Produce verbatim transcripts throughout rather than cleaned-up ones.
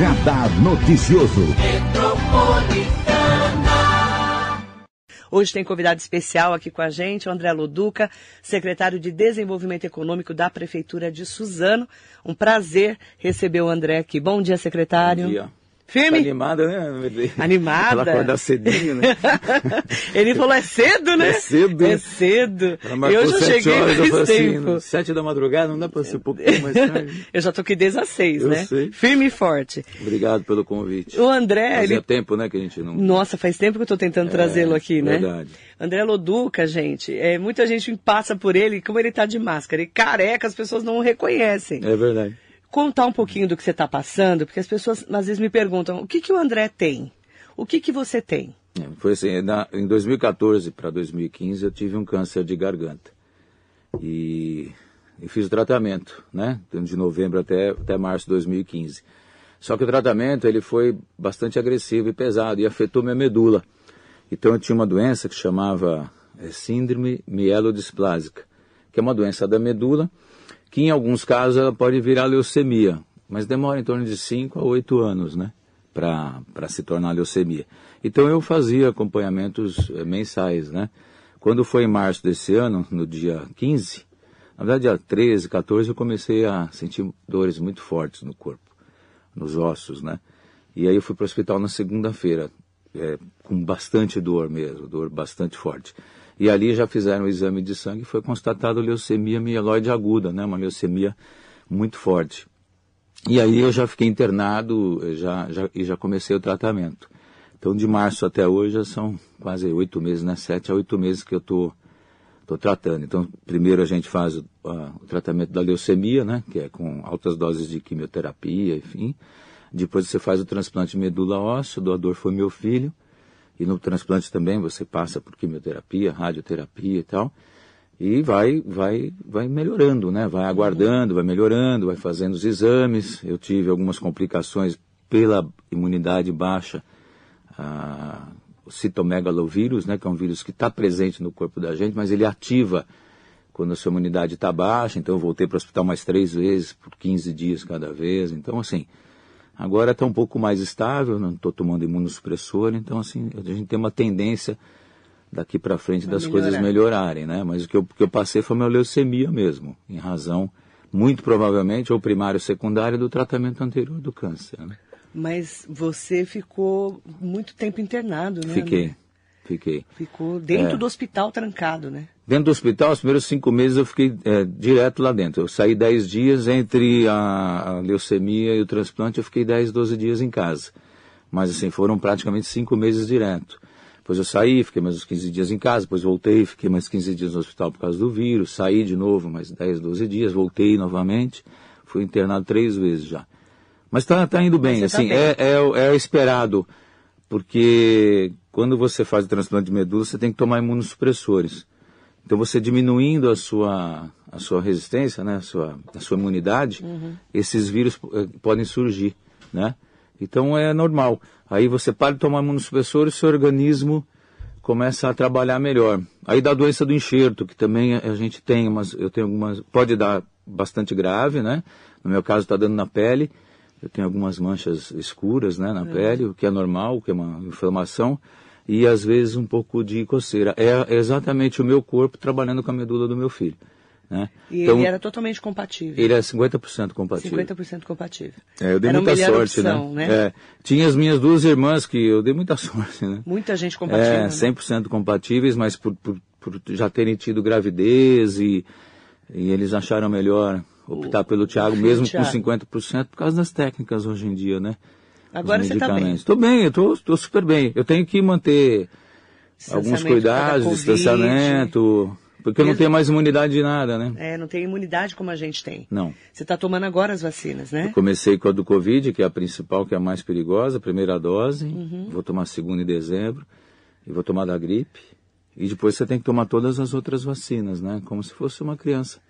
Radar Noticioso. Hoje tem convidado especial aqui com a gente, o André Loduca, secretário de Desenvolvimento Econômico da Prefeitura de Suzano. Um prazer receber o André aqui. Bom dia, secretário. Bom dia. Firme? Tá animada, né? Animada. Ela acorda cedinho, né? Ele falou, é cedo, né? É cedo. É cedo. Eu já cheguei horas, mais eu tempo. Assim, sete da madrugada, não dá para ser um pouquinho mais tarde. Eu já tô aqui desde às seis, eu né? Sei. Firme e forte. Obrigado pelo convite. O André... Fazia ele... tempo, né, que a gente não... Nossa, faz tempo que eu tô tentando é, trazê-lo aqui, verdade. Né? Verdade. André Loduca, gente, é, muita gente passa por ele, como ele tá de máscara e careca, as pessoas não o reconhecem. É verdade. Contar um pouquinho do que você está passando, porque as pessoas às vezes me perguntam, o que, que o André tem? O que, que você tem? Foi assim, na, em dois mil e quatorze para dois mil e quinze eu tive um câncer de garganta e, e fiz o tratamento, né? De novembro até, até março de dois mil e quinze. Só que o tratamento ele foi bastante agressivo e pesado e afetou minha medula. Então eu tinha uma doença que chamava é, síndrome mielodisplásica, que é uma doença da medula, que em alguns casos ela pode virar leucemia, mas demora em torno de cinco a oito anos, né, para se tornar leucemia. Então eu fazia acompanhamentos mensais, né. Quando foi em março desse ano, no dia quinze, na verdade dia treze, quatorze, eu comecei a sentir dores muito fortes no corpo, nos ossos, né. E aí eu fui para o hospital na segunda-feira, é, com bastante dor mesmo, dor bastante forte. E ali já fizeram o exame de sangue e foi constatado leucemia mieloide aguda, né? Uma leucemia muito forte. E aí eu já fiquei internado já, já, e já comecei o tratamento. Então, de março até hoje, já são quase oito meses, né? Sete a oito meses que eu tô, tô tratando. Então, primeiro a gente faz o, a, o tratamento da leucemia, né? Que é com altas doses de quimioterapia, enfim. Depois você faz o transplante de medula óssea, o doador foi meu filho. E no transplante também você passa por quimioterapia, radioterapia e tal, e vai, vai, vai melhorando, né? Vai aguardando, vai melhorando, vai fazendo os exames. Eu tive algumas complicações pela imunidade baixa, ah, o citomegalovírus, né? Que é um vírus que está presente no corpo da gente, mas ele ativa quando a sua imunidade está baixa. Então eu voltei para o hospital mais três vezes, por quinze dias cada vez, então assim... Agora está um pouco mais estável, não estou tomando imunossupressor, então assim, a gente tem uma tendência daqui para frente das melhorar. Coisas melhorarem, né? Mas o que eu, que eu passei foi uma leucemia mesmo, em razão, muito provavelmente, ou primário ou secundário, do tratamento anterior do câncer, né? Mas você ficou muito tempo internado, né? Fiquei, André? Fiquei. Ficou dentro é. do hospital trancado, né? Dentro do hospital, os primeiros cinco meses eu fiquei é, direto lá dentro. Eu saí dez dias entre a, a leucemia e o transplante, eu fiquei dez, doze dias em casa. Mas assim, foram praticamente cinco meses direto. Depois eu saí, fiquei mais uns quinze dias em casa, depois voltei, fiquei mais quinze dias no hospital por causa do vírus, saí de novo mais dez, doze dias, voltei novamente, fui internado três vezes já. Mas tá, tá indo bem, assim, tá bem. É, é, é esperado, porque quando você faz o transplante de medula, você tem que tomar imunossupressores. Então, você diminuindo a sua, a sua resistência, né? a, sua, a sua imunidade, uhum. esses vírus eh, podem surgir, né? Então, é normal. Aí você para de tomar imunossupressor e o seu organismo começa a trabalhar melhor. Aí dá a doença do enxerto, que também a gente tem, umas, eu tenho algumas, pode dar bastante grave, né? No meu caso, está dando na pele. Eu tenho algumas manchas escuras, né, na é. pele, o que é normal, o que é uma inflamação. E às vezes um pouco de coceira. É exatamente o meu corpo trabalhando com a medula do meu filho, né? E então, ele era totalmente compatível. Ele é cinquenta por cento compatível. cinquenta por cento compatível. É, eu dei era muita sorte, opção, né? né? É, tinha as minhas duas irmãs que eu dei muita sorte, né? Muita gente compatível. É, cem por cento né? compatíveis, mas por, por, por já terem tido gravidez e, e eles acharam melhor optar o, pelo Thiago, mesmo Thiago. com cinquenta por cento, por causa das técnicas hoje em dia, né? Agora você está bem. Estou bem, estou super bem. Eu tenho que manter alguns cuidados, distanciamento, porque eu não tenho mais imunidade de nada, né? É, não tem imunidade como a gente tem. Não. Você está tomando agora as vacinas, né? Eu comecei com a do Covid, que é a principal, que é a mais perigosa, a primeira dose. Uhum. Vou tomar a segunda em dezembro e vou tomar da gripe. E depois você tem que tomar todas as outras vacinas, né? Como se fosse uma criança.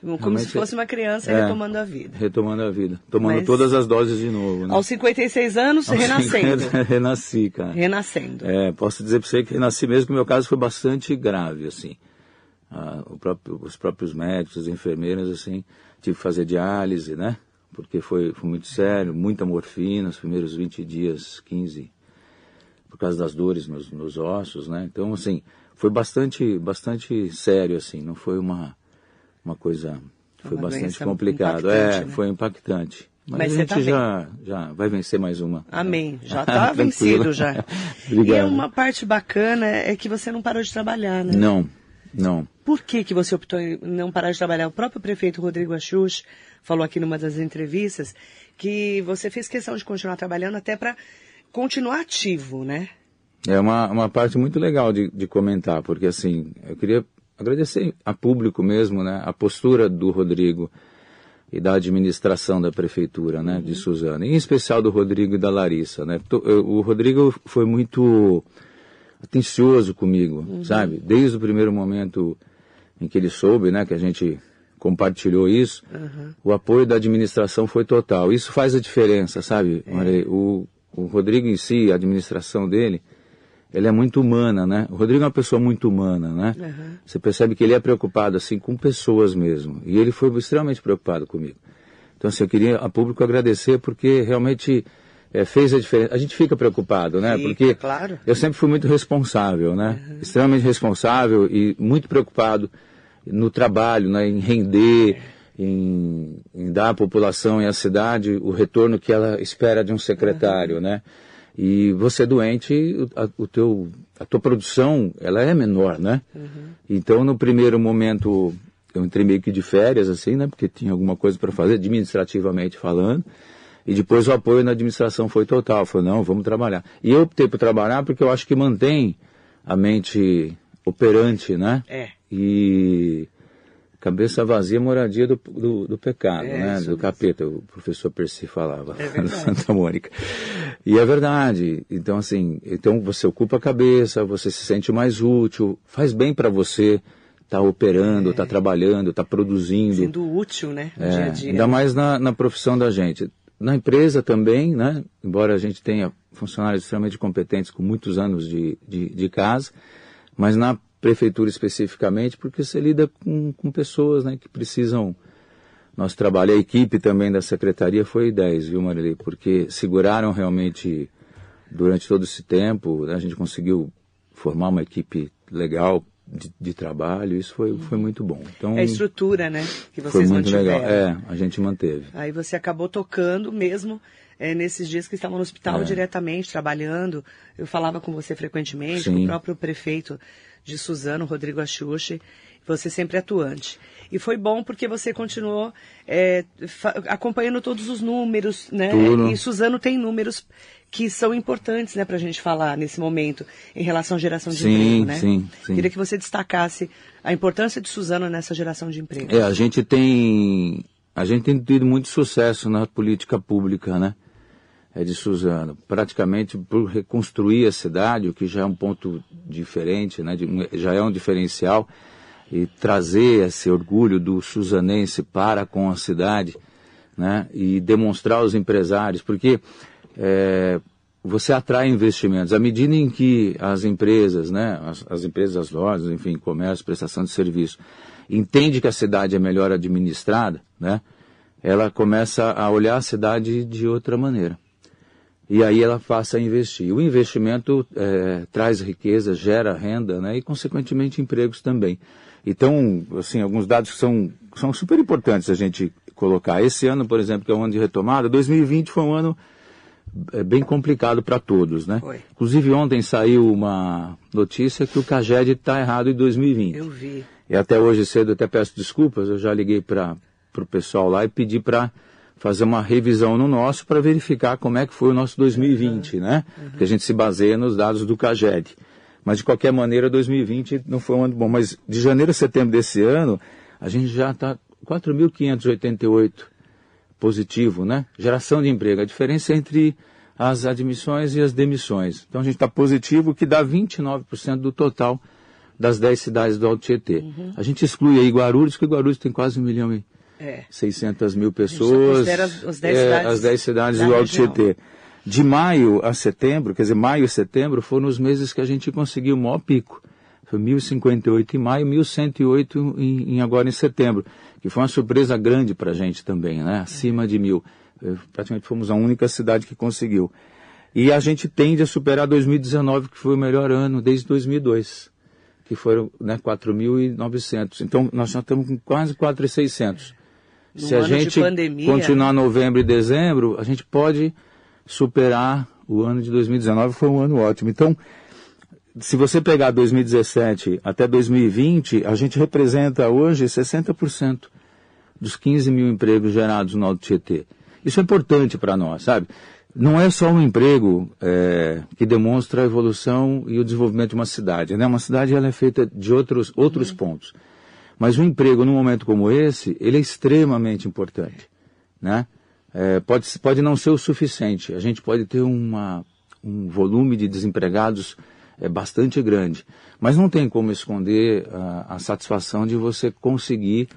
Como Realmente, se fosse uma criança é, retomando a vida. Retomando a vida. Tomando Mas, todas as doses de novo, né? Aos cinquenta e seis anos, aos renascendo. cinquenta, renasci, cara. Renascendo. É, posso dizer para você que renasci mesmo, que o meu caso foi bastante grave, assim. Ah, o próprio, os próprios médicos, as enfermeiras, assim, tive que fazer diálise, né? porque foi, foi muito sério, muita morfina, os primeiros vinte dias, quinze, por causa das dores nos, nos ossos, né? Então, assim, foi bastante, bastante sério, assim, não foi uma, uma coisa... Foi uma bastante complicado, é, né? Foi impactante. Mas, Mas a gente tá já, já vai vencer mais uma. Amém, já está vencido já. Obrigado. E uma parte bacana é que você não parou de trabalhar, né? Não, não. Por que que você optou em não parar de trabalhar? O próprio prefeito Rodrigo Ashiuchi falou aqui numa das entrevistas que você fez questão de continuar trabalhando até para continuar ativo, né? É uma, uma parte muito legal de, de comentar, porque assim, eu queria... agradecer a público mesmo, né, a postura do Rodrigo e da administração da prefeitura, né, uhum. de Suzano, em especial do Rodrigo e da Larissa, né. O Rodrigo foi muito atencioso comigo, uhum. sabe? Desde o primeiro momento em que ele soube, né, que a gente compartilhou isso, uhum. o apoio da administração foi total. Isso faz a diferença, sabe? É. O, o Rodrigo em si, a administração dele, ele é muito humana, né? O Rodrigo é uma pessoa muito humana, né? Uhum. Você percebe que ele é preocupado, assim, com pessoas mesmo. E ele foi extremamente preocupado comigo. Então, assim, eu queria a público agradecer porque realmente é, fez a diferença. A gente fica preocupado, né? Fica, porque claro. Eu sempre fui muito responsável, né? Uhum. Extremamente responsável e muito preocupado no trabalho, né? Em render, uhum. em, em dar à população e à cidade o retorno que ela espera de um secretário, uhum. né? E você doente, a, o teu, a tua produção, ela é menor, né? Uhum. Então, no primeiro momento, eu entrei meio que de férias, assim, né? Porque tinha alguma coisa para fazer, administrativamente falando. E depois o apoio na administração foi total. Falei, não, vamos trabalhar. E eu optei por trabalhar porque eu acho que mantém a mente operante, né? É. E cabeça vazia, moradia do, do, do pecado, é, né? Do capeta, o professor Percy falava, é do Santa Mônica. E é verdade. Então, assim, então você ocupa a cabeça, você se sente mais útil, faz bem para você estar tá operando, estar é. tá trabalhando, estar tá produzindo. Sendo útil, né? No é, dia a dia. Ainda mais na, na profissão da gente. Na empresa também, né? Embora a gente tenha funcionários extremamente competentes com muitos anos de, de, de casa, mas na prefeitura especificamente, porque você lida com, com pessoas, né, que precisam. Nosso trabalho, a equipe também da secretaria foi dez, viu, Marilei? Porque seguraram realmente durante todo esse tempo, né, a gente conseguiu formar uma equipe legal de, de trabalho, isso foi, foi muito bom. Então, é a estrutura, né, que vocês mantiveram. Foi muito legal, é, a gente manteve. Aí você acabou tocando mesmo... É, nesses dias que estavam no hospital é. diretamente, trabalhando, eu falava com você frequentemente, Sim. com o próprio prefeito de Suzano, Rodrigo Ashiuchi, você sempre atuante. E foi bom porque você continuou é, acompanhando todos os números, né? Tudo. E Suzano tem números que são importantes, né, para a gente falar nesse momento, em relação à geração de sim, emprego, né? Sim, sim. Queria que você destacasse a importância de Suzano nessa geração de emprego. É, a gente tem, a gente tem tido muito sucesso na política pública, né? É de Suzano, praticamente por reconstruir a cidade, o que já é um ponto diferente, né? Já é um diferencial, e trazer esse orgulho do suzanense para com a cidade, né? E demonstrar aos empresários, porque é, você atrai investimentos. À medida em que as empresas, né? as, as empresas, as lojas, enfim, comércio, prestação de serviço, entende que a cidade é melhor administrada, né? Ela começa a olhar a cidade de outra maneira. E aí ela passa a investir. O investimento é, traz riqueza, gera renda, né? E, consequentemente, empregos também. Então, assim, alguns dados que são, são super importantes a gente colocar. Esse ano, por exemplo, que é um ano de retomada, dois mil e vinte foi um ano é, bem complicado para todos, né? Foi. Inclusive, ontem saiu uma notícia que o CAGED está errado em dois mil e vinte. Eu vi. E até hoje cedo, até peço desculpas, eu já liguei para o pessoal lá e pedi para fazer uma revisão no nosso para verificar como é que foi o nosso dois mil e vinte, uhum. né? Uhum. Porque a gente se baseia nos dados do CAGED. Mas, de qualquer maneira, dois mil e vinte não foi um ano bom. Mas, de janeiro a setembro desse ano, a gente já está quatro mil quinhentos e oitenta e oito positivo, né? Geração de emprego. A diferença é entre as admissões e as demissões. Então, a gente está positivo, que dá vinte e nove por cento do total das dez cidades do Alto Tietê. Uhum. A gente exclui aí Guarulhos, porque Guarulhos tem quase um milhão e... É. seiscentas mil pessoas, as dez é, cidades, cidades do Alto Tietê. De maio a setembro, quer dizer, maio e setembro foram os meses que a gente conseguiu o maior pico. foi mil e cinquenta e oito em maio, mil cento e oito em, em, agora em setembro, que foi uma surpresa grande para a gente também, né? Acima de mil. Praticamente fomos a única cidade que conseguiu. E a gente tende a superar dois mil e dezenove, que foi o melhor ano desde dois mil e dois, que foram, né, quatro mil e novecentos. Então, nós já estamos com quase quatro mil e seiscentos. Se a gente continuar novembro e dezembro, a gente pode superar o ano de dois mil e dezenove, foi um ano ótimo. Então, se você pegar dois mil e dezessete até dois mil e vinte, a gente representa hoje sessenta por cento dos quinze mil empregos gerados no Alto Tietê. Isso é importante para nós, sabe? Não é só um emprego é, que demonstra a evolução e o desenvolvimento de uma cidade, né? Uma cidade ela é feita de outros, outros uhum. pontos. Mas um emprego, num momento como esse, ele é extremamente importante, né? É, pode, pode não ser o suficiente. A gente pode ter uma, um volume de desempregados é, bastante grande. Mas não tem como esconder a, a satisfação de você conseguir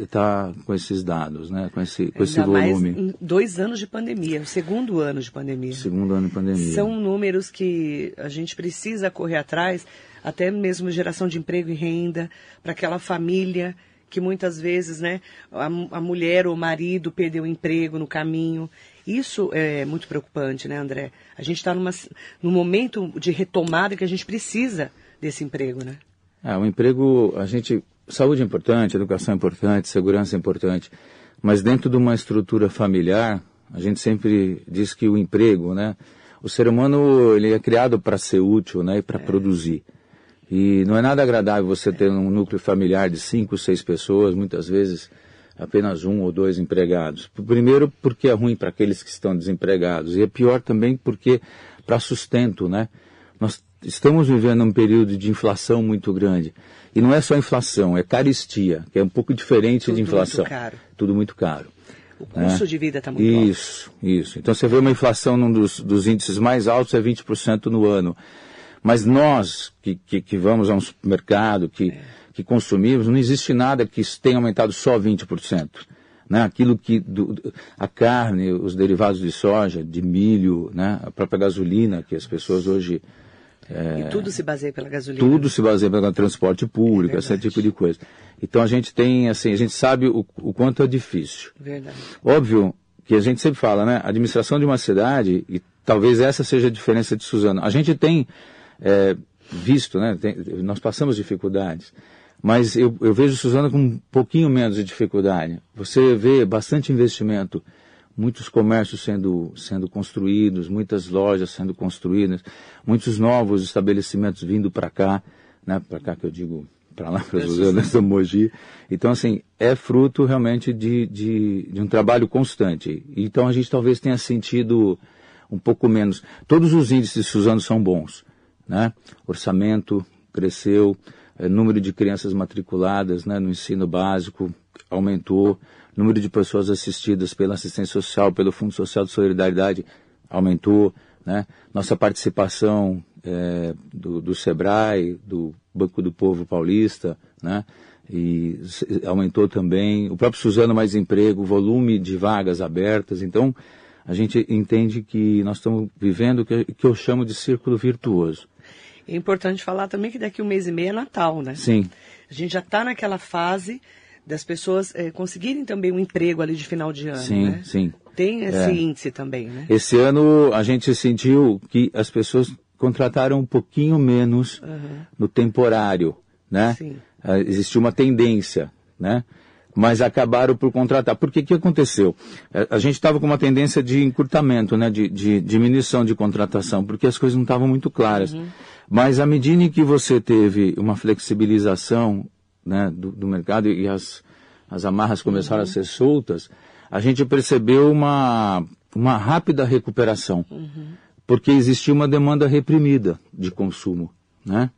estar é, tá com esses dados, né? Com esse, com esse volume. Mais dois anos de pandemia, o segundo ano de pandemia. Segundo ano de pandemia. São números que a gente precisa correr atrás, até mesmo geração de emprego e renda, para aquela família que muitas vezes, né, a, a mulher ou o marido perdeu o emprego no caminho. Isso é muito preocupante, né, André? A gente está num momento de retomada que a gente precisa desse emprego, né? É, o emprego, a gente... Saúde é importante, educação é importante, segurança é importante, mas dentro de uma estrutura familiar, a gente sempre diz que o emprego, né, o ser humano ele é criado para ser útil, né, e para é. produzir. E não é nada agradável você ter um núcleo familiar de cinco, seis pessoas, muitas vezes apenas um ou dois empregados. Primeiro, porque é ruim para aqueles que estão desempregados. E é pior também porque, para sustento, né? Nós estamos vivendo um período de inflação muito grande. E não é só inflação, é caristia, que é um pouco diferente Tudo de inflação. Tudo muito caro. Tudo muito caro. O custo, né, de vida está muito alto. Isso, isso. Então você vê uma inflação num dos, dos índices mais altos, é vinte por cento no ano. Mas nós, que, que, que vamos a um supermercado, que, é. que consumimos, não existe nada que tenha aumentado só vinte por cento. Né? Aquilo que do, a carne, os derivados de soja, de milho, né? A própria gasolina, que as pessoas hoje... É, e tudo se baseia pela gasolina. Tudo se baseia pelo transporte público, é esse tipo de coisa. Então a gente tem, assim, a gente sabe o, o quanto é difícil. Verdade. Óbvio que a gente sempre fala, né? A administração de uma cidade, e talvez essa seja a diferença de Suzano. A gente tem... É, visto, né? Tem, nós passamos dificuldades, mas eu, eu vejo Suzano com um pouquinho menos de dificuldade. Você vê bastante investimento, muitos comércios sendo, sendo construídos, muitas lojas sendo construídas, muitos novos estabelecimentos vindo para cá, né? Para cá que eu digo, para lá, para Suzano, para Mogi. Então, assim, é fruto realmente de, de, de um trabalho constante. Então, a gente talvez tenha sentido um pouco menos. Todos os índices de Suzano são bons. Né? Orçamento cresceu, é, número de crianças matriculadas, né, no ensino básico aumentou, número de pessoas assistidas pela assistência social, pelo Fundo Social de Solidariedade aumentou, né? Nossa participação é, do, do SEBRAE, do Banco do Povo Paulista, né? E aumentou também, o próprio Suzano Mais Emprego, o volume de vagas abertas. Então, a gente entende que nós estamos vivendo o que, que eu chamo de círculo virtuoso. É importante falar também que daqui um mês e meio é Natal, né? Sim. A gente já está naquela fase das pessoas é, conseguirem também um emprego ali de final de ano, sim, né? Sim, sim. Tem esse é. índice também, né? Esse ano a gente sentiu que as pessoas contrataram um pouquinho menos uhum. no temporário, né? Sim. Uh, existiu uma tendência, né? Mas acabaram por contratar. Por que que aconteceu? A gente estava com uma tendência de encurtamento, né? de, de diminuição de contratação, porque as coisas não estavam muito claras. Uhum. Mas à medida em que você teve uma flexibilização, né, do, do mercado e as, as amarras começaram uhum. a ser soltas, a gente percebeu uma, uma rápida recuperação, uhum. porque existia uma demanda reprimida de consumo, né?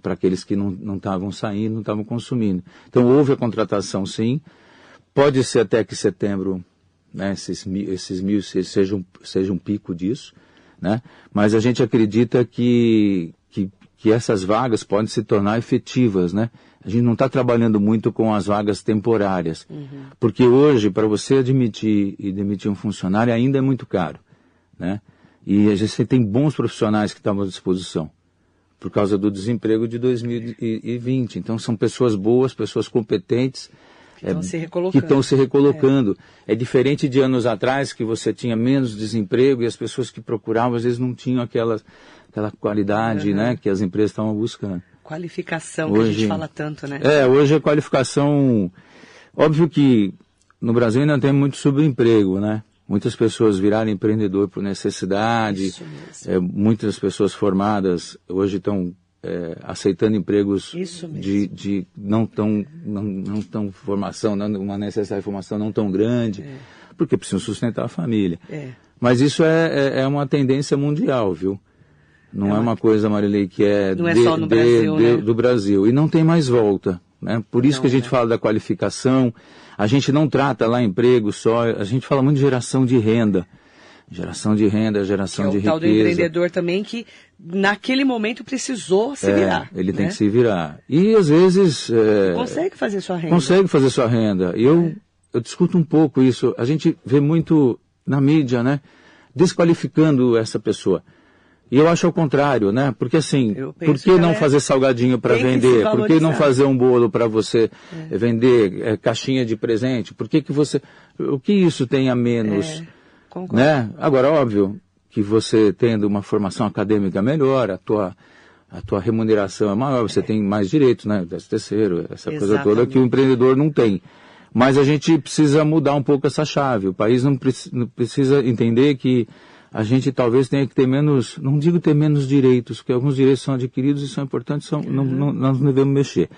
Para aqueles que não estavam saindo, não estavam consumindo. Então, houve a contratação, sim. Pode ser até que setembro, né, esses, esses mil seja um, seja um pico disso, né? Mas a gente acredita que, que, que essas vagas podem se tornar efetivas, né? A gente não está trabalhando muito com as vagas temporárias. Uhum. Porque hoje, para você admitir e demitir um funcionário, ainda é muito caro, né? E a gente tem bons profissionais que estão à disposição. por causa do desemprego de dois mil e vinte. Então, são pessoas boas, pessoas competentes, que estão é, se recolocando. Que estão se recolocando. É. é diferente de anos atrás, que você tinha menos desemprego e as pessoas que procuravam, às vezes, não tinham aquela, aquela qualidade, uhum, né, que as empresas estavam buscando. Qualificação, hoje, que a gente fala tanto, né? É, hoje a qualificação... Óbvio que no Brasil ainda tem muito subemprego, né? Muitas pessoas viraram empreendedor por necessidade, é, muitas pessoas formadas hoje estão é, aceitando empregos de, de não tão, não, não tão formação, não, uma necessidade de formação não tão grande, é. porque precisam sustentar a família. É. Mas isso é, é, é uma tendência mundial, viu? Não é, é uma coisa, Marilei, que é, não é de, só no de, Brasil, de, né? do Brasil. E não tem mais volta. Né? Por isso não, que a gente né? fala da qualificação, a gente não trata lá emprego só, a gente fala muito de geração de renda, geração de renda, geração é de riqueza. É o tal do empreendedor também que naquele momento precisou se é, virar. Ele né? tem que se virar. E às vezes... É, consegue fazer sua renda. Consegue fazer sua renda. E eu, é. eu discuto um pouco isso, a gente vê muito na mídia, né, desqualificando essa pessoa. E eu acho ao contrário, né? Porque assim, por que não é... fazer salgadinho para vender? Por que não fazer um bolo para você é. vender é, caixinha de presente? Por que que você... O que isso tem a menos? É. Concordo. Né? Agora, óbvio que você tendo uma formação acadêmica melhor, a tua, a tua remuneração é maior, você é. tem mais direitos, né? Décimo terceiro, essa Exatamente. coisa toda que o empreendedor não tem. Mas a gente precisa mudar um pouco essa chave. O país não, pre- não precisa entender que a gente talvez tenha que ter menos, não digo ter menos direitos, porque alguns direitos são adquiridos e são importantes, são, uhum. não, não, nós não devemos mexer.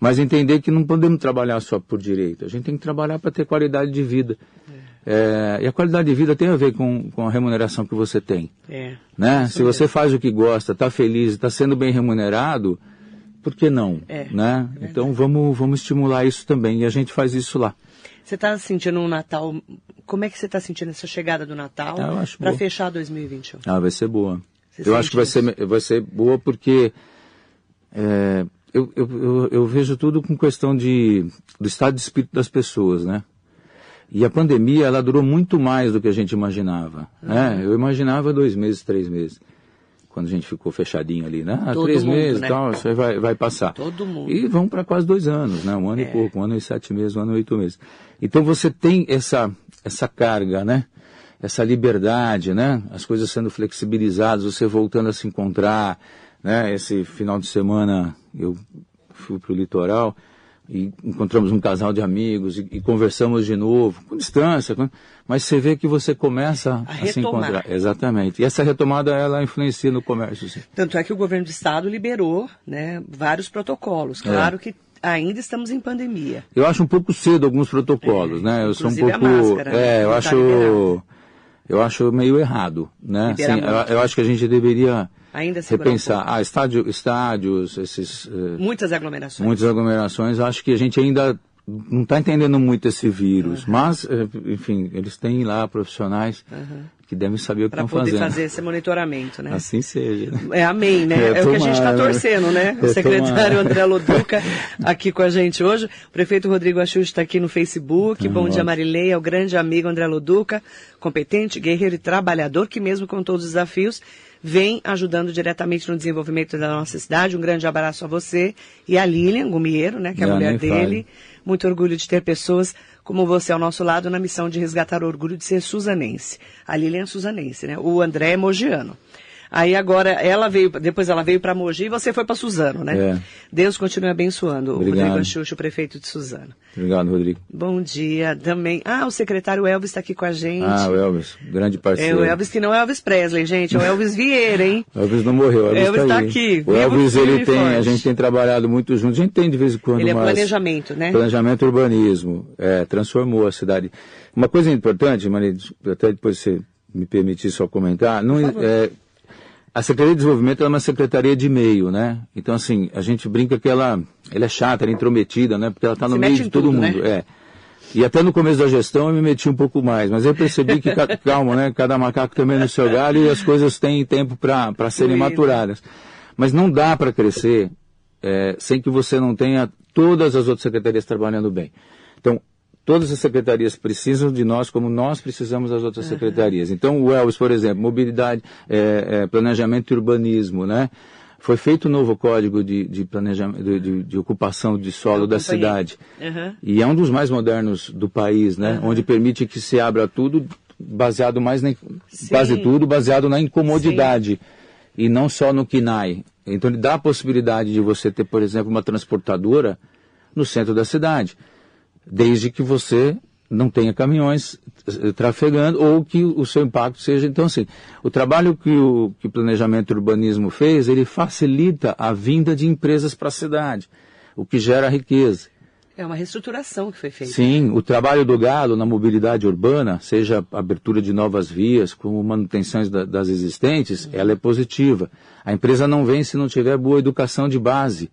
Mas entender que não podemos trabalhar só por direito, a gente tem que trabalhar para ter qualidade de vida. Uhum. É, e a qualidade de vida tem a ver com, com a remuneração que você tem. É. Né? Se você faz o que gosta, está feliz, está sendo bem remunerado, por que não? É. Né? É então vamos, vamos estimular isso também, e a gente faz isso lá. Você está sentindo um Natal... Como é que você está sentindo essa chegada do Natal ah, para fechar dois mil e vinte e um? Ah, vai ser boa. Você eu acho que vai ser, vai ser boa porque é, eu, eu, eu, eu vejo tudo com questão de, do estado de espírito das pessoas, né? E a pandemia, ela durou muito mais do que a gente imaginava, uhum. né? Eu imaginava dois meses, três meses. Quando a gente ficou fechadinho ali, né? Ah, Todo três mundo, meses e né? tal, isso aí vai, vai passar. Todo mundo. E vão para quase dois anos, né? Um ano é. e pouco, um ano e sete meses, um ano e oito meses. Então você tem essa, essa carga, né? Essa liberdade, né? As coisas sendo flexibilizadas, você voltando a se encontrar, né? Esse final de semana eu fui pro litoral e encontramos um casal de amigos e, e conversamos de novo, com distância, com... mas você vê que você começa a, a se encontrar. Exatamente. E essa retomada, ela influencia no comércio. Sim. Tanto é que o governo do estado liberou, né, vários protocolos. Claro é. que ainda estamos em pandemia. Eu acho um pouco cedo alguns protocolos, é. né? Eu Inclusive sou um pouco... a máscara, é, eu tá acho... Liberado. Eu acho meio errado, né? Assim, eu, eu acho que a gente deveria Ainda repensar. Um ah, estádio, estádios, esses... Muitas aglomerações. Muitas aglomerações. Acho que a gente ainda não está entendendo muito esse vírus. Uhum. Mas, enfim, eles têm lá profissionais uhum. que devem saber o que pra estão fazendo. Para poder fazer esse monitoramento, né? Assim seja. Né? É, amém, né? É, é, é o que a gente está torcendo, né? O é, secretário tomara. André Loduca aqui com a gente hoje. O prefeito Rodrigo Ashiuchi está aqui no Facebook. Ah, Bom nossa. dia, Marilei. É o grande amigo André Loduca, competente, guerreiro e trabalhador, que mesmo com todos os desafios, vem ajudando diretamente no desenvolvimento da nossa cidade. Um grande abraço a você e a Lilian Gumiero, né, que é a mulher dele. Fale. Muito orgulho de ter pessoas como você ao nosso lado na missão de resgatar o orgulho de ser suzanense. A Lilian é suzanense, né? O André é mogiano. Aí agora ela veio, depois ela veio para Mogi e você foi para Suzano, né? É. Deus continue abençoando. Obrigado. O Rodrigo Ashiuchi, o prefeito de Suzano. Obrigado, Rodrigo. Bom dia também. Ah, o secretário Elvis está aqui com a gente. Ah, o Elvis, grande parceiro. É o Elvis que não é Elvis Presley, gente, é o Elvis Vieira, hein? O Elvis não morreu, o Elvis está tá aqui. O Elvis, ele tem, forte. a gente tem trabalhado muito junto, a gente tem de vez em quando Ele é planejamento, né? Planejamento e urbanismo, é, transformou a cidade. Uma coisa importante, Maria, até depois você me permitir só comentar, não é... A Secretaria de Desenvolvimento ela é uma secretaria de meio, né? Então, assim, a gente brinca que ela, ela é chata, ela é intrometida, né? Porque ela está no meio de todo mundo. Né? É. E até no começo da gestão eu me meti um pouco mais, mas eu percebi que, calma, né? Cada macaco também é no seu galho e as coisas têm tempo para serem maturadas. Mas não dá para crescer é, sem que você não tenha todas as outras secretarias trabalhando bem. Então, todas as secretarias precisam de nós como nós precisamos das outras uhum. secretarias. Então, o Elvis, por exemplo, mobilidade, é, é, planejamento e urbanismo, né? Foi feito o um novo código de, de, planejamento, de, de, de ocupação de solo da cidade. Uhum. E é um dos mais modernos do país, né? Uhum. Onde permite que se abra tudo baseado mais na, quase tudo baseado na incomodidade. Sim. E não só no Q N A I. Então ele dá a possibilidade de você ter, por exemplo, uma transportadora no centro da cidade, desde que você não tenha caminhões trafegando ou que o seu impacto seja... Então, assim, o trabalho que o, que o planejamento e urbanismo fez, ele facilita a vinda de empresas para a cidade, o que gera riqueza. É uma reestruturação que foi feita. Sim, o trabalho do Galo na mobilidade urbana, seja a abertura de novas vias, como manutenções da, das existentes, uhum. ela é positiva. A empresa não vem se não tiver boa educação de base.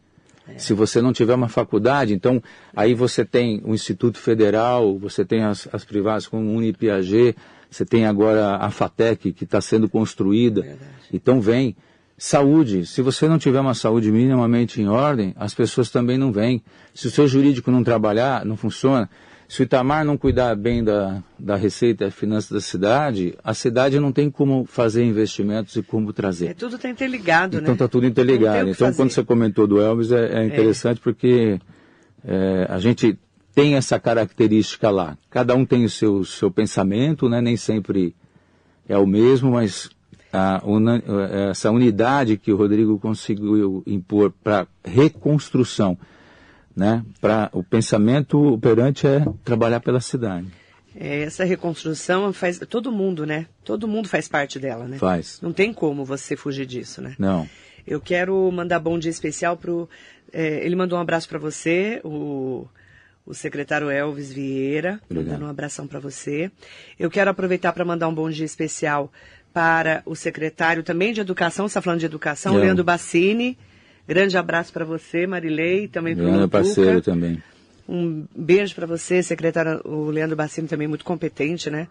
Se você não tiver uma faculdade, então aí você tem o Instituto Federal, você tem as, as privadas como Unipiaget, você tem agora a FATEC que está sendo construída. Verdade. Então vem. Saúde, se você não tiver uma saúde minimamente em ordem, as pessoas também não vêm. Se o seu jurídico não trabalhar, não funciona. Se o Itamar não cuidar bem da, da receita e finanças da cidade, a cidade não tem como fazer investimentos e como trazer. É, tudo está interligado, então, né? Então está tudo interligado. Então, fazer. Quando você comentou do Elvis, é, é interessante é. porque é, a gente tem essa característica lá. Cada um tem o seu, seu pensamento, né? Nem sempre é o mesmo, mas a una, essa unidade que o Rodrigo conseguiu impor para reconstrução, né? Para o pensamento operante é trabalhar pela cidade. É, essa reconstrução faz todo mundo, né? Todo mundo faz parte dela, né? Faz. Não tem como você fugir disso, né? Não. Eu quero mandar bom dia especial pro. É, ele mandou um abraço para você, o, o secretário Elvis Vieira. Obrigado. Mandando um abração para você. Eu quero aproveitar para mandar um bom dia especial para o secretário também de Educação, você está falando de Educação, Eu. Leandro Bassini. Grande abraço para você, Marilei, também para o Loduca. Meu parceiro também. Um beijo para você, secretário, o Leandro Bassini também muito competente, né?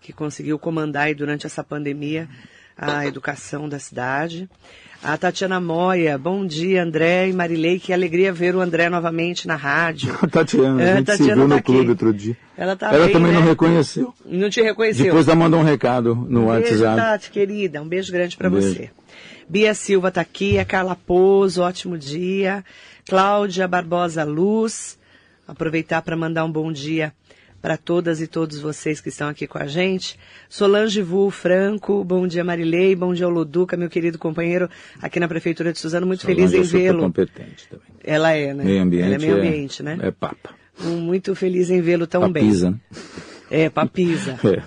Que conseguiu comandar aí durante essa pandemia a educação da cidade. A Tatiana Moya, bom dia, André e Marilei, que alegria ver o André novamente na rádio. Tatiana, é, a gente Tatiana se viu tá no clube aqui. Outro dia. Ela, tá Ela bem, também né? não reconheceu. Não te reconheceu. Depois ela mandou um recado no um beijo, WhatsApp. Tati, querida, um beijo grande para um você. Bia Silva está aqui, a Carla Pouso, ótimo dia. Cláudia Barbosa Luz, aproveitar para mandar um bom dia para todas e todos vocês que estão aqui com a gente. Solange Vu Franco, bom dia Marilei, bom dia Loduca, meu querido companheiro aqui na Prefeitura de Suzano, muito Solange feliz em vê-lo. Ela é competente também. Ela é, né? Meio ambiente, Ela é meio ambiente, é, né? É papa. Um, muito feliz em vê-lo tão papisa, bem. Papisa, né? É, papisa. É.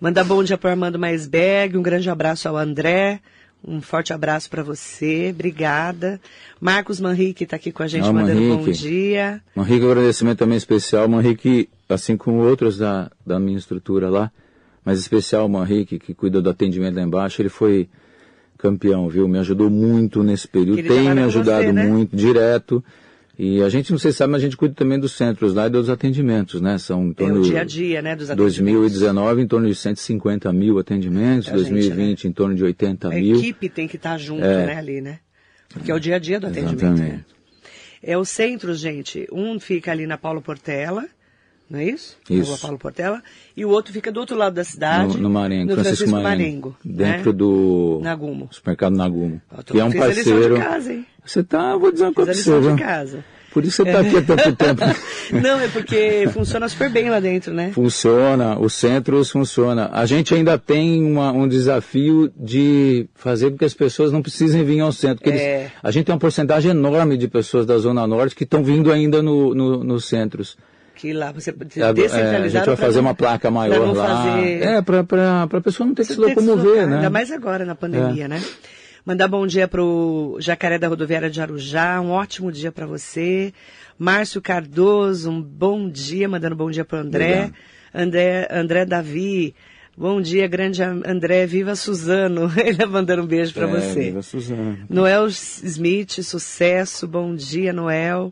Manda bom dia para o Armando Maisberg, um grande abraço ao André. Um forte abraço para você, obrigada. Marcos Manrique está aqui com a gente, ah, mandando Manrique. Bom dia. Manrique, um agradecimento também especial. Manrique, assim como outros da, da minha estrutura lá, mas especial o Manrique, que cuida do atendimento lá embaixo, ele foi campeão, viu? Me ajudou muito nesse período, Queria tem me ajudado você, né? muito, direto. E a gente, não sei se sabe, mas a gente cuida também dos centros lá e dos atendimentos, né? São em torno é o dia a dia, né? Dos atendimentos. dois mil e dezenove, em torno de cento e cinquenta mil atendimentos, é dois mil e vinte, gente, né? Em torno de oitenta mil. A equipe tem que estar junto, é. né? Ali, né? Porque é o dia a dia do atendimento. Exatamente. Né? É os centros, gente. Um fica ali na Paulo Portela, não é isso? Isso. Rua Paulo Portela. E o outro fica do outro lado da cidade. No, no Marengo, no Francisco, Francisco Marengo. Dentro né? do Nagumo. Supermercado Nagumo. Eu que é um parceiro. De casa, hein? Você tá, vou dizer uma coisa pra você, de casa. Por isso você está é. aqui há tanto tempo. Não, é porque funciona super bem lá dentro, né? Funciona, os centros funciona. A gente ainda tem uma, um desafio de fazer com que as pessoas não precisem vir ao centro. Porque é. eles, a gente tem uma porcentagem enorme de pessoas da Zona Norte que estão vindo ainda no, no, nos centros. Que lá você descentralizar. É, a gente vai fazer uma placa maior lá. Fazer... É, para a pessoa não ter que se locomover, né? Ainda mais agora na pandemia, é. né? Mandar bom dia para o Jacaré da Rodoviária de Arujá, um ótimo dia para você. Márcio Cardoso, um bom dia, mandando bom dia para o André. André. André Davi, bom dia, grande André, viva Suzano. Ele mandando um beijo para é, você. Viva Suzano. Noel Smith, sucesso, bom dia, Noel.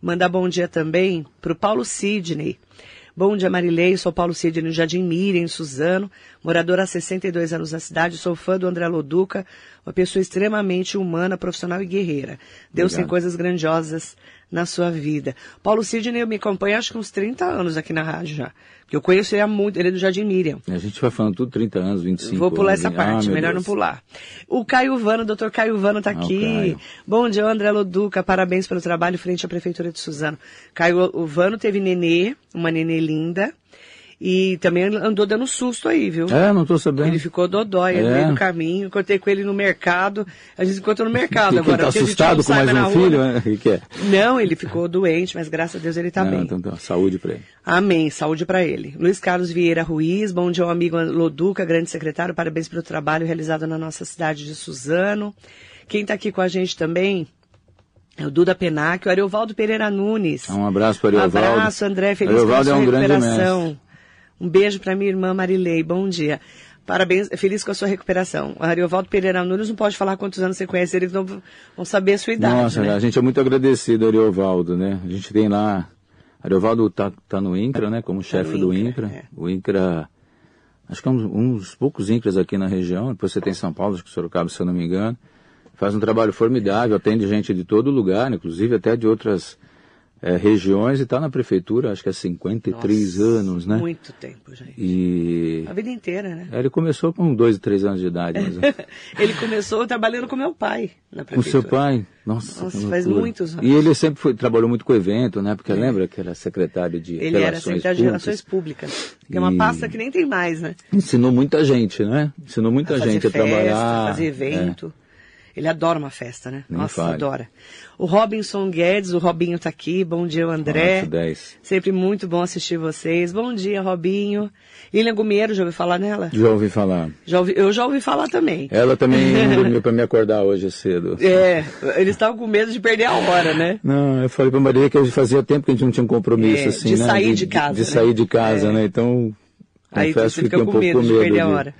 Mandar bom dia também para o Paulo Sidney. Bom dia, Marilei. Sou Paulo Sidney, no Jardim Miriam, em Suzano, moradora há sessenta e dois anos na cidade. Sou fã do André Loduca, uma pessoa extremamente humana, profissional e guerreira. Deus tem coisas grandiosas na sua vida. Paulo Sidney, eu me acompanho acho que uns trinta anos aqui na rádio já. Porque eu conheço ele há muito, ele é do Jardim Miriam. A gente vai falando tudo trinta anos, vinte e cinco anos. Vou pular anos. essa parte, ah, melhor Deus. não pular. O Caio Vano, o doutor Caio Vano tá ah, aqui. Bom dia, André Loduca, parabéns pelo trabalho frente à Prefeitura de Suzano. Caio Vano teve nenê, uma nenê linda. E também andou dando susto aí, viu? É, não tô sabendo. Ele ficou dodói é. no meio do caminho, encontrei com ele no mercado, a gente encontrou no mercado agora. Ele tá assustado com mais um filho, né? O que é? Não, ele ficou doente, mas graças a Deus ele tá não, bem. Então, então, saúde pra ele. Amém, saúde pra ele. Luiz Carlos Vieira Ruiz, bom dia, amigo Loduca, grande secretário, parabéns pelo trabalho realizado na nossa cidade de Suzano. Quem tá aqui com a gente também... O Duda Penac, o Arevaldo Pereira Nunes. Um abraço para o Arevaldo. Um abraço, André. Feliz pela sua recuperação. Um beijo para minha irmã Marilei. Bom dia. Parabéns, feliz com a sua recuperação. O Arevaldo Pereira Nunes não pode falar quantos anos você conhece, eles não vão saber a sua idade. Nossa, né? A gente é muito agradecido, Arevaldo, né? A gente tem lá. Arevaldo está tá no INCRA, né? Como chefe do INCRA. É. O INCRA. Acho que é um, um dos poucos INCRAs aqui na região. Depois você tem São Paulo, acho que Sorocaba, se eu não me engano. Faz um trabalho formidável, atende gente de todo lugar, inclusive até de outras é, regiões, e está na prefeitura, acho que há cinquenta e três Nossa, anos, né? Muito tempo, gente. E... A vida inteira, né? Ele começou com dois, três anos de idade. Mas... ele começou trabalhando com meu pai na prefeitura. Com seu pai? Nossa, Nossa faz muitos anos. E ele sempre foi, trabalhou muito com evento, né? Porque é. lembra que era secretário de ele Relações Públicas. Ele era secretário Públicas. de Relações Públicas, que e... é uma pasta que nem tem mais, né? Ensinou muita gente, né? Ensinou muita a gente a festa, trabalhar. Fazer evento. É. Ele adora uma festa, né? Nem Nossa, fale. adora. O Robinson Guedes, o Robinho tá aqui. Bom dia, André. quatro, dez. Sempre muito bom assistir vocês. Bom dia, Robinho. Lilian Gumiero, já ouviu falar nela? Já ouvi falar. Já ouvi, eu já ouvi falar também. Ela também dormiu para me acordar hoje cedo. É, eles estavam com medo de perder a hora, né? Não, eu falei pra Maria que hoje fazia tempo que a gente não tinha um compromisso, é, assim, de né? Sair de, de casa, de, né? de sair de casa, é. né? Então, aí confesso você fica que um com pouco medo com medo de perder de... a hora.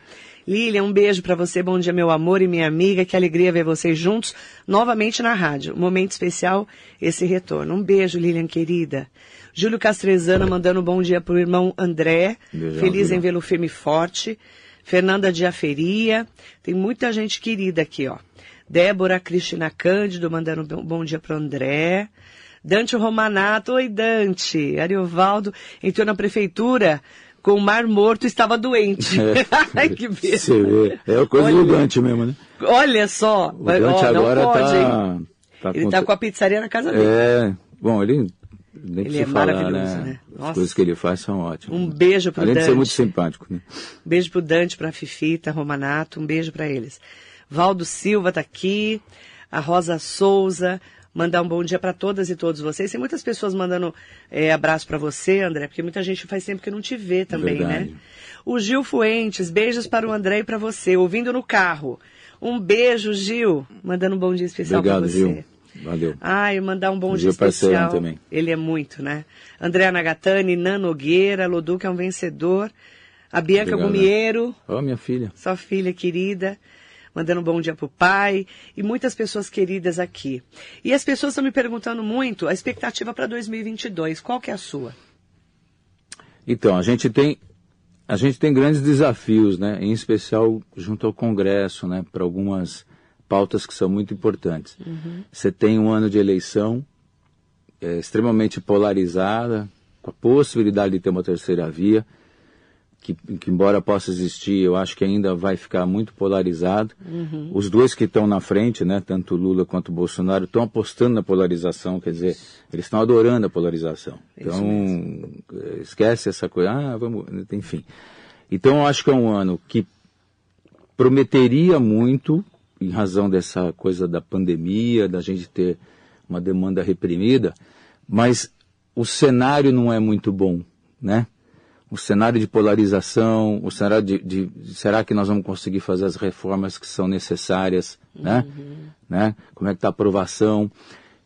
Lilian, um beijo pra você, bom dia meu amor e minha amiga, que alegria ver vocês juntos novamente na rádio, momento especial esse retorno, um beijo Lilian querida. Júlio Castrezana mandando um bom dia pro irmão André, beijão, feliz beijão. em vê-lo firme e forte. Fernanda de Aferia, tem muita gente querida aqui, ó. Débora Cristina Cândido mandando um bom dia pro André. Dante Romanato, oi Dante. Ariovaldo entrou na prefeitura com o Mar Morto, estava doente. É, que beleza. É uma coisa do Dante mesmo, né? Olha só. O Dante ó, agora não pode, tá, hein? Tá ele está com a pizzaria na casa dele. É, bom, ele nem precisa falar, né? Ele é maravilhoso, né? né? As Nossa. coisas que ele faz são ótimas. Um beijo para o Dante. Além de ser muito simpático, né? Um beijo para o Dante, para a Fifita, Romanato, um beijo para eles. Valdo Silva está aqui, a Rosa Souza... Mandar um bom dia para todas e todos vocês. Tem muitas pessoas mandando é, abraço para você, André, porque muita gente faz tempo que não te vê também, Verdade. né? O Gil Fuentes, beijos para o André e para você, ouvindo no carro. Um beijo, Gil, mandando um bom dia especial para você. Obrigado, Gil. Valeu. Ai, mandar um bom dia, dia especial. Também. Ele é muito, né? André Nagatani, Nan Nogueira, Loduca é um vencedor. A Bianca Obrigado, Gumiero. Ó, oh, minha filha. Sua filha querida. Mandando um bom dia pro pai e muitas pessoas queridas aqui. E as pessoas estão me perguntando muito a expectativa para dois mil e vinte e dois. Qual que é a sua? Então, a gente tem, a gente tem grandes desafios, né? Em especial junto ao Congresso, né? Para algumas pautas que são muito importantes. Uhum. Você tem um ano de eleição é, extremamente polarizada, com a possibilidade de ter uma terceira via. Que, que embora possa existir, eu acho que ainda vai ficar muito polarizado. Uhum. Os dois que estão na frente, né, tanto Lula quanto Bolsonaro, estão apostando na polarização, quer dizer, eles estão adorando a polarização. Isso então, mesmo. Esquece essa coisa, ah, vamos, enfim. Então, eu acho que é um ano que prometeria muito, em razão dessa coisa da pandemia, da gente ter uma demanda reprimida, mas o cenário não é muito bom, né? O cenário de polarização, o cenário de, de, de... Será que nós vamos conseguir fazer as reformas que são necessárias, né? Uhum. né? Como é que está a aprovação?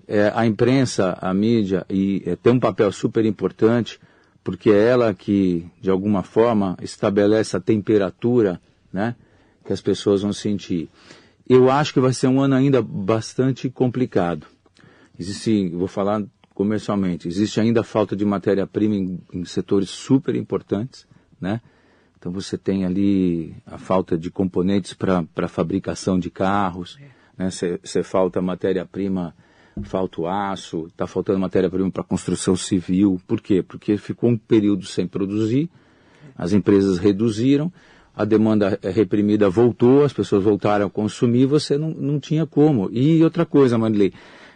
É, a imprensa, a mídia, e, é, tem um papel super importante, porque é ela que, de alguma forma, estabelece a temperatura, né? Que as pessoas vão sentir. Eu acho que vai ser um ano ainda bastante complicado. Existe, vou falar... comercialmente, existe ainda falta de matéria-prima em, em setores super importantes, né? Então você tem ali a falta de componentes para a fabricação de carros, você né? falta matéria-prima, falta o aço, está faltando matéria-prima para construção civil. Por quê? Porque ficou um período sem produzir, as empresas reduziram, a demanda reprimida voltou, as pessoas voltaram a consumir, você não, não tinha como. E outra coisa, Marilei,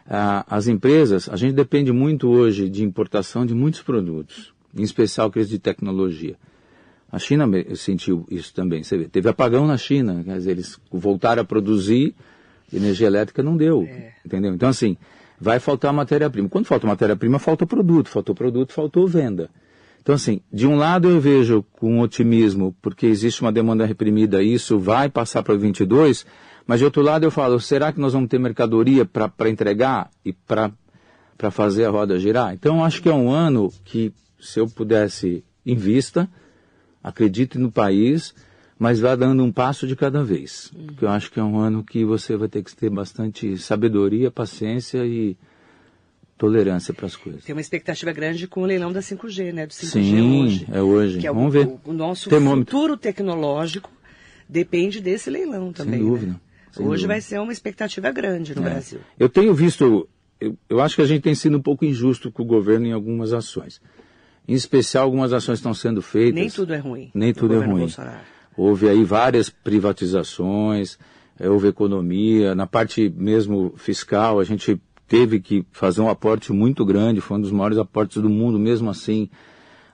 ah, as empresas, a gente depende muito hoje de importação de muitos produtos, em especial aqueles de tecnologia. A China sentiu isso também, você vê, teve apagão na China, quer dizer, eles voltaram a produzir, energia elétrica não deu, é. entendeu? Então, assim, vai faltar matéria-prima. Quando falta matéria-prima, falta produto, faltou produto, faltou venda. Então, assim, de um lado eu vejo com otimismo, porque existe uma demanda reprimida, isso vai passar para vinte e dois, mas de outro lado eu falo, será que nós vamos ter mercadoria para entregar e para fazer a roda girar? Então, acho que é um ano que, se eu pudesse, invista, acredite no país, mas vá dando um passo de cada vez, porque eu acho que é um ano que você vai ter que ter bastante sabedoria, paciência e tolerância para as coisas. Tem uma expectativa grande com o leilão da cinco G, né? Do cinco G Sim, hoje. é hoje. Que é Vamos o, ver. O nosso Termômetro. futuro tecnológico depende desse leilão também. Sem dúvida. Né? Sem hoje dúvida. vai ser uma expectativa grande no é. Brasil. Eu tenho visto, eu, eu acho que a gente tem sido um pouco injusto com o governo em algumas ações. Em especial, algumas ações estão sendo feitas. Nem tudo é ruim. Nem tudo é ruim. Bolsonaro. Houve aí várias privatizações, houve economia, na parte mesmo fiscal, a gente teve que fazer um aporte muito grande, foi um dos maiores aportes do mundo, mesmo assim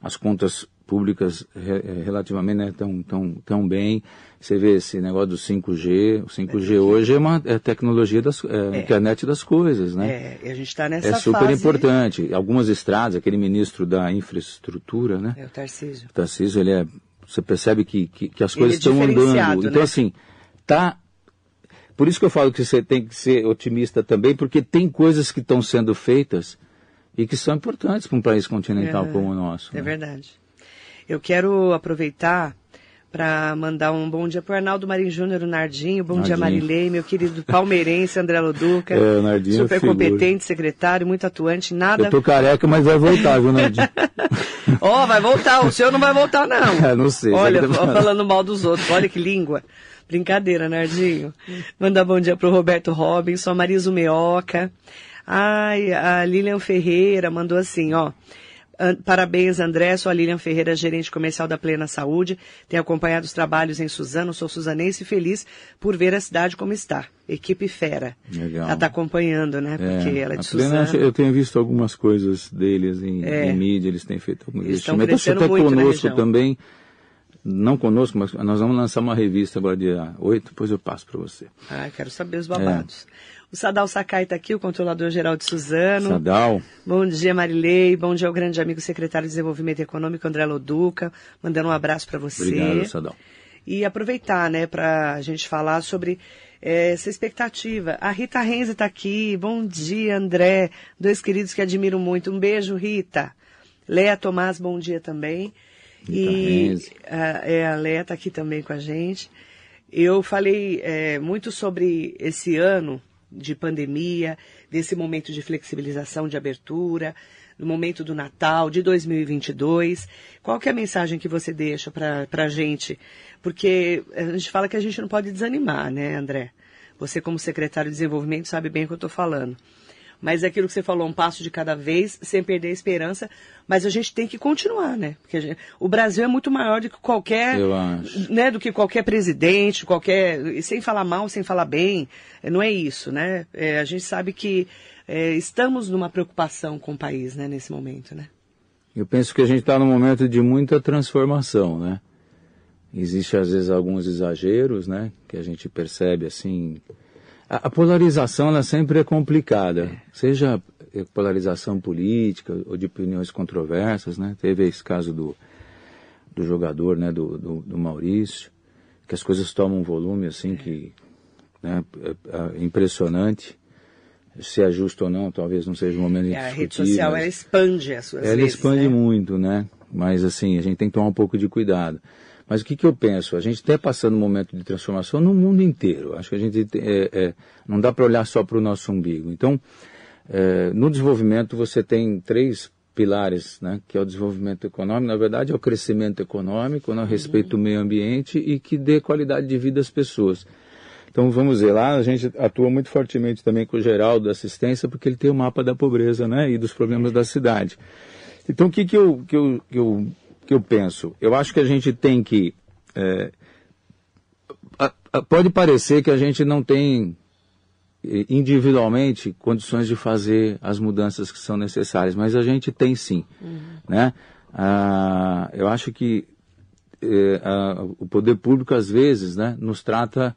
as contas públicas re, relativamente né, tão, tão, tão bem. Você vê esse negócio do cinco G, o cinco G é, hoje é uma é tecnologia da é, é. internet das coisas, né? É, e a gente está nessa fase. É super fase... importante. Algumas estradas, aquele ministro da infraestrutura, né? É o Tarcísio. O Tarcísio, ele é, você percebe que, que, que as coisas estão é andando. Então, né? assim, tá... Por isso que eu falo que você tem que ser otimista também, porque tem coisas que estão sendo feitas e que são importantes para um país continental é, como o nosso. É né? verdade. Eu quero aproveitar para mandar um bom dia para o Arnaldo Marinho Júnior, o Nardinho, bom Nardinho. dia Marilei, meu querido palmeirense André Loduca, é, Nardinho super figura. competente, secretário, muito atuante, nada... Eu tô careca, mas vai voltar, viu, Nardinho? Ó, oh, vai voltar, o senhor não vai voltar, não. É, não sei. Olha, tá falando mal dos outros, olha que língua. Brincadeira, Nardinho. Manda bom dia pro Roberto Robinson, a Marisa Meoca. Ai, a Lilian Ferreira mandou assim, ó. Parabéns, André. Sou a Lilian Ferreira, gerente comercial da Plena Saúde. Tenho acompanhado os trabalhos em Suzano. Sou suzanense e feliz por ver a cidade como está. Equipe fera. Legal. Ela está acompanhando, né? Porque é, ela é de Suzano. Plena, eu tenho visto algumas coisas deles em, é. em mídia. Eles têm feito alguns investimentos. Até conosco também. Não conosco, mas nós vamos lançar uma revista agora dia oito, depois eu passo para você. Ah, quero saber os babados. É. O Sadal Sakai está aqui, o controlador-geral de Suzano. Sadal. Bom dia, Marilei. Bom dia ao grande amigo secretário de Desenvolvimento Econômico, André Loduca. Mandando um abraço para você. Obrigado, Sadal. E aproveitar, né, para a gente falar sobre é, essa expectativa. A Rita Renza está aqui. Bom dia, André. Dois queridos que admiro muito. Um beijo, Rita. Léa Tomás, bom dia também. E a, é, a Léa está aqui também com a gente. Eu falei é, muito sobre esse ano de pandemia, desse momento de flexibilização, de abertura, no momento do Natal, de dois mil e vinte e dois. Qual que é a mensagem que você deixa para a gente? Porque a gente fala que a gente não pode desanimar, né, André? Você, como secretário de Desenvolvimento, sabe bem o que eu estou falando. Mas é aquilo que você falou, um passo de cada vez, sem perder a esperança. Mas a gente tem que continuar, né? Porque a gente, o Brasil é muito maior do que qualquer, Eu acho. né? Do que qualquer presidente, qualquer, sem falar mal, sem falar bem. Não é isso, né? É, a gente sabe que é, estamos numa preocupação com o país, né? Nesse momento, né? Eu penso que a gente está num momento de muita transformação, né? Existe às vezes alguns exageros, né? Que a gente percebe assim. A polarização ela sempre é complicada, seja polarização política ou de opiniões controversas, né? Teve esse caso do, do jogador, né? do, do, do Maurício, que as coisas tomam um volume assim que né? é impressionante. Se é justo ou não, talvez não seja o momento de discutir. A rede social ela expande as suas vezes. Ela expande muito, né? Mas assim, a gente tem que tomar um pouco de cuidado. Mas o que, que eu penso? A gente está passando um momento de transformação no mundo inteiro. Acho que a gente é, é, não dá para olhar só para o nosso umbigo. Então, é, no desenvolvimento você tem três pilares, né, que é o desenvolvimento econômico, na verdade é o crescimento econômico, né, respeito ao meio ambiente e que dê qualidade de vida às pessoas. Então vamos ver lá, a gente atua muito fortemente também com o Geraldo da assistência, porque ele tem o mapa da pobreza, né, e dos problemas da cidade. Então o que, que, eu, que, eu, que, eu, que eu penso? Eu acho que a gente tem que... É, a, a, pode parecer que a gente não tem... individualmente, condições de fazer as mudanças que são necessárias, mas a gente tem sim, uhum. né? Ah, eu acho que eh, a, o poder público, às vezes, né, nos trata,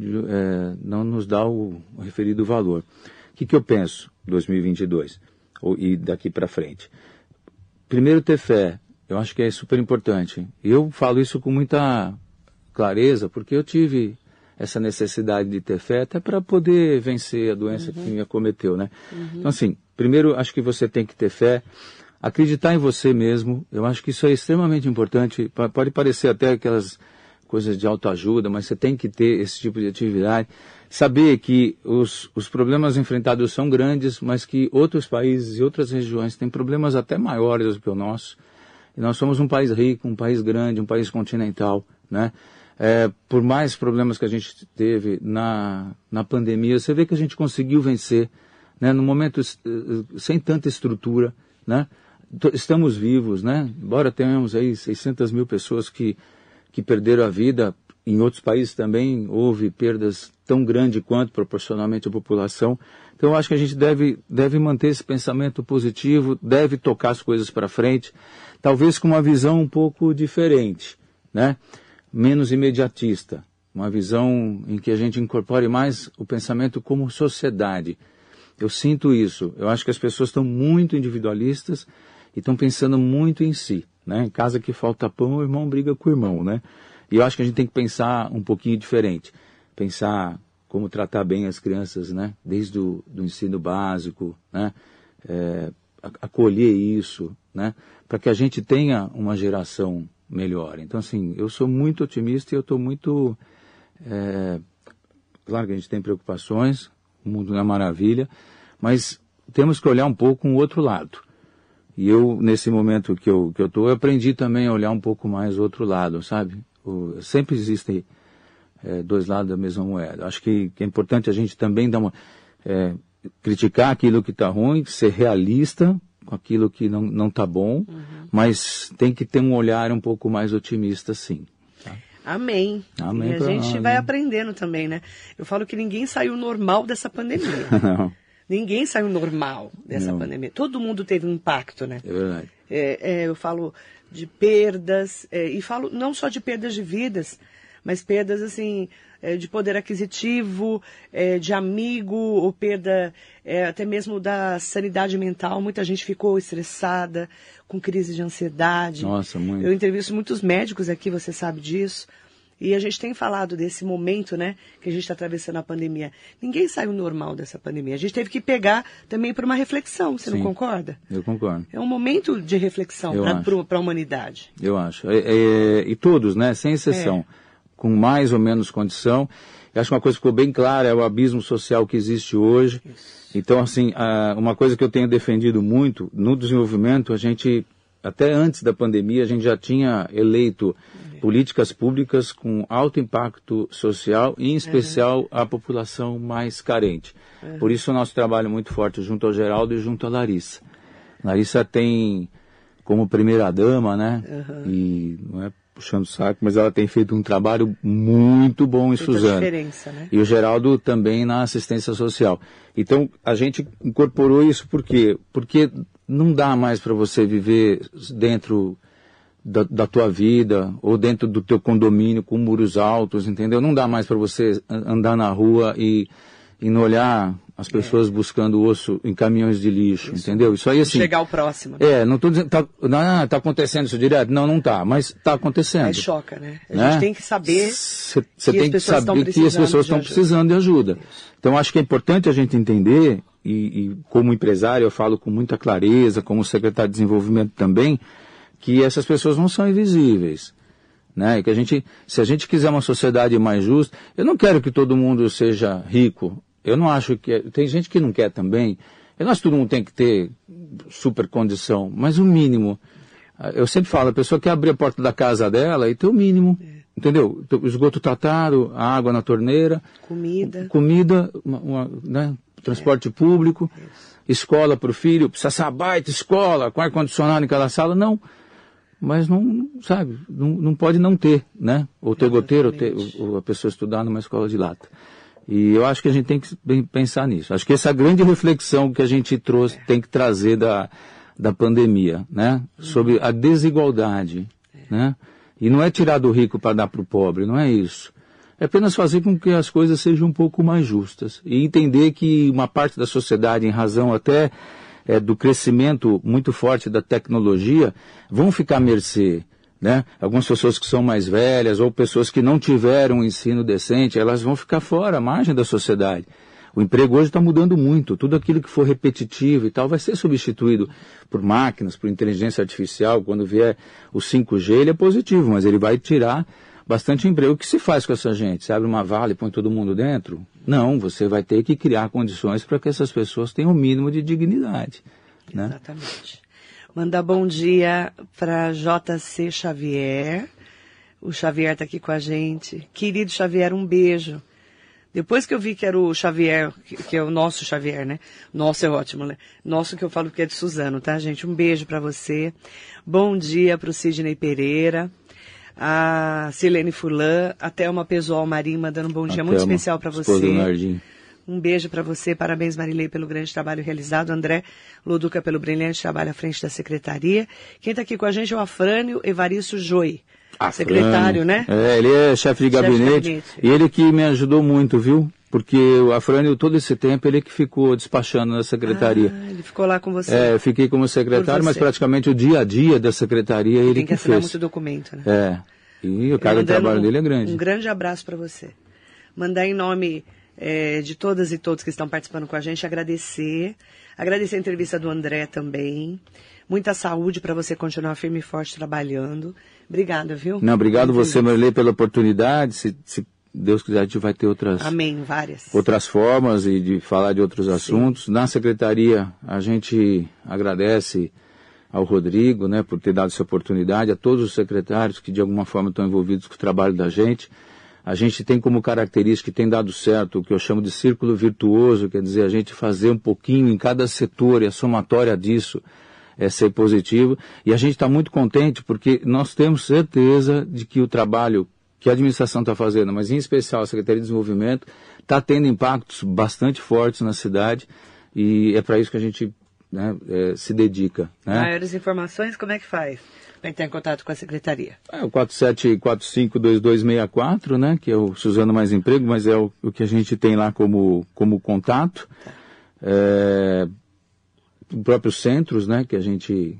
eh, não nos dá o, o referido valor. O que, que eu penso em dois mil e vinte e dois ou, e daqui para frente? Primeiro, ter fé. Eu acho que é super importante. Eu falo isso com muita clareza, porque eu tive... essa necessidade de ter fé, até para poder vencer a doença uhum. que me acometeu, né? Uhum. Então, assim, primeiro, acho que você tem que ter fé, acreditar em você mesmo, eu acho que isso é extremamente importante, pode parecer até aquelas coisas de autoajuda, mas você tem que ter esse tipo de atividade, saber que os, os problemas enfrentados são grandes, mas que outros países e outras regiões têm problemas até maiores do que o nosso, e nós somos um país rico, um país grande, um país continental, né? É, por mais problemas que a gente teve na, na pandemia, você vê que a gente conseguiu vencer, né? No momento sem tanta estrutura, né? Estamos vivos, né? Embora tenhamos aí seiscentas mil pessoas que, que perderam a vida, em outros países também houve perdas tão grandes quanto proporcionalmente à população. Então eu acho que a gente deve, deve manter esse pensamento positivo, deve tocar as coisas para frente, talvez com uma visão um pouco diferente, né? Menos imediatista, uma visão em que a gente incorpore mais o pensamento como sociedade. Eu sinto isso, eu acho que as pessoas estão muito individualistas e estão pensando muito em si, né? Em casa que falta pão, o irmão briga com o irmão, né? E eu acho que a gente tem que pensar um pouquinho diferente, pensar como tratar bem as crianças, né? Desde o do ensino básico, né? É, acolher isso, né? Para que a gente tenha uma geração melhor. Então, assim, eu sou muito otimista e eu estou muito... É, claro que a gente tem preocupações, o mundo não é maravilha, mas temos que olhar um pouco um outro lado. E eu, nesse momento que eu que eu estou, eu aprendi também a olhar um pouco mais o outro lado, sabe? O, sempre existem é, dois lados da mesma moeda. Acho que, que é importante a gente também dar uma, é, criticar aquilo que está ruim, ser realista com aquilo que não não está bom, uhum. mas tem que ter um olhar um pouco mais otimista, sim. Tá? Amém. Amém. E a gente nós, vai né? aprendendo também, né? Eu falo que ninguém saiu normal dessa pandemia. Não. Ninguém saiu normal dessa não. pandemia. Todo mundo teve um impacto, né? É verdade. É, é, eu falo de perdas, é, e falo não só de perdas de vidas, mas perdas, assim, é, de poder aquisitivo, é, de amigo, ou perda é, até mesmo da sanidade mental. Muita gente ficou estressada, com crise de ansiedade. Nossa, muito. Eu entrevisto muitos médicos aqui, você sabe disso. E a gente tem falado desse momento, né, que a gente está atravessando a pandemia. Ninguém saiu normal dessa pandemia. A gente teve que pegar também para uma reflexão, você Sim, não concorda? Eu concordo. É um momento de reflexão para a humanidade. Eu acho. É, é, e todos, né, sem exceção. É. Com mais ou menos condição. Eu acho que uma coisa que ficou bem clara é o abismo social que existe hoje. Isso. Então, assim, uma coisa que eu tenho defendido muito, no desenvolvimento, a gente, até antes da pandemia, a gente já tinha eleito uhum. políticas públicas com alto impacto social, e em especial uhum. a população mais carente. Uhum. Por isso, o nosso trabalho é muito forte junto ao Geraldo e junto à Larissa. Larissa tem, como primeira-dama, né? Uhum. E não é... puxando o saco, mas ela tem feito um trabalho muito bom em Suzano. Né? E o Geraldo também na assistência social. Então, a gente incorporou isso por quê? Porque não dá mais para você viver dentro da, da tua vida ou dentro do teu condomínio com muros altos, entendeu? Não dá mais para você andar na rua e, e não olhar... as pessoas é. buscando osso em caminhões de lixo, isso. entendeu? Isso aí, assim... chegar ao próximo. Né? É, não estou dizendo... Tá, não, tá acontecendo isso direto? Não, não tá, mas está acontecendo. É, choca, né? A né? gente tem que saber cê, cê que tem que saber que as pessoas estão precisando de ajuda. Isso. Então, acho que é importante a gente entender, e, e como empresário eu falo com muita clareza, como secretário de desenvolvimento também, que essas pessoas não são invisíveis. Né? E que a gente, se a gente quiser uma sociedade mais justa... Eu não quero que todo mundo seja rico... Eu não acho que... Tem gente que não quer também. Nós todo mundo tem que ter super condição, mas o mínimo. Eu sempre falo, a pessoa quer abrir a porta da casa dela e ter o mínimo. Entendeu? Esgoto tratado, água na torneira. Comida. Comida, uma, uma, né? Transporte é. público, é escola para o filho, precisa sabaita, escola, com ar-condicionado em cada sala, não. Mas não, sabe, não, não pode não ter, né? Ou ter goteiro, ou, ter, ou a pessoa estudar numa escola de lata. E eu acho que a gente tem que pensar nisso. Acho que essa grande reflexão que a gente trouxe, é. tem que trazer da, da pandemia, né? Hum. Sobre a desigualdade, é. né? E não é tirar do rico para dar para o pobre, não é isso. É apenas fazer com que as coisas sejam um pouco mais justas. E entender que uma parte da sociedade, em razão até é, do crescimento muito forte da tecnologia, vão ficar à mercê, né? Algumas pessoas que são mais velhas ou pessoas que não tiveram um ensino decente, elas vão ficar fora, à margem da sociedade. O emprego hoje está mudando muito. Tudo aquilo que for repetitivo e tal vai ser substituído por máquinas, por inteligência artificial. Quando vier o cinco G, ele é positivo, mas ele vai tirar bastante emprego. O que se faz com essa gente? Você abre uma vala e põe todo mundo dentro? Não, você vai ter que criar condições para que essas pessoas tenham o mínimo de dignidade. Né? Exatamente. Mandar bom dia para J C Xavier. O Xavier está aqui com a gente. Querido Xavier, um beijo. Depois que eu vi que era o Xavier, que é o nosso Xavier, né? Nosso é ótimo, né? Nosso que eu falo que é de Suzano, tá, gente? Um beijo para você. Bom dia para o Sidney Pereira, a Silene Fulan, a Thelma Pesoal Marim, mandando um bom dia muito especial para você. Um beijo para você. Parabéns, Marilei, pelo grande trabalho realizado. André Loduca, pelo brilhante trabalho à frente da secretaria. Quem está aqui com a gente é o Afrânio Evaristo Joy. Afrânio. Secretário, né? É, ele é chefe de gabinete. Chef de e ele que me ajudou muito, viu? Porque o Afrânio, todo esse tempo, ele que ficou despachando na secretaria. Ah, ele ficou lá com você. É, eu fiquei como secretário, mas praticamente o dia a dia da secretaria ele que fez. Tem que assinar muito documento, né? É. E o cara de trabalho dele é grande. Um grande abraço para você. Mandar em nome é, de todas e todos que estão participando com a gente, agradecer. Agradecer a entrevista do André também. Muita saúde para você continuar firme e forte trabalhando. Obrigada, viu? Não, obrigado muito você, Marilei, pela oportunidade. Se, se Deus quiser, a gente vai ter outras... Amém, várias. Outras formas e de falar de outros Sim. assuntos. Na Secretaria, a gente agradece ao Rodrigo, né, por ter dado essa oportunidade, a todos os secretários que, de alguma forma, estão envolvidos com o trabalho da gente. A gente tem como característica, que tem dado certo, o que eu chamo de círculo virtuoso, quer dizer, a gente fazer um pouquinho em cada setor e a somatória disso... é ser positivo, e a gente está muito contente porque nós temos certeza de que o trabalho que a administração está fazendo, mas em especial a Secretaria de Desenvolvimento, está tendo impactos bastante fortes na cidade, e é para isso que a gente, né, é, se dedica. Né? Maiores informações, como é que faz para entrar em contato com a Secretaria? É o quatro sete quatro cinco dois dois seis quatro, né, que é o Suzano Mais Emprego, mas é o, o que a gente tem lá como, como contato. É... os próprios centros, né, que a gente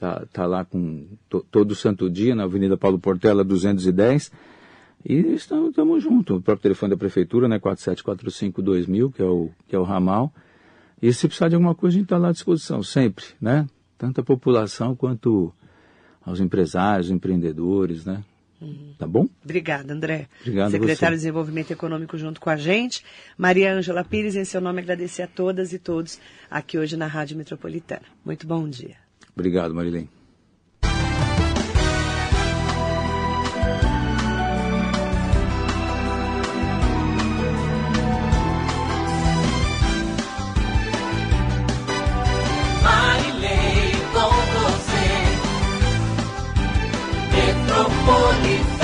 tá, tá lá com to, todo santo dia, na Avenida Paulo Portela, duzentos e dez, e estamos juntos. O próprio telefone da Prefeitura, né, quatro sete quatro cinco dois mil, que é o, que é o ramal, e se precisar de alguma coisa, a gente está lá à disposição, sempre, né, tanto a população quanto aos empresários, empreendedores, né. Uhum. Tá bom? Obrigada, André. Obrigado, secretário de Desenvolvimento Econômico junto com a gente. Maria Ângela Pires, em seu nome, agradecer a todas e todos aqui hoje na Rádio Metropolitana. Muito bom dia. Obrigado, Marilene. Marilene, com você, Metropolitana.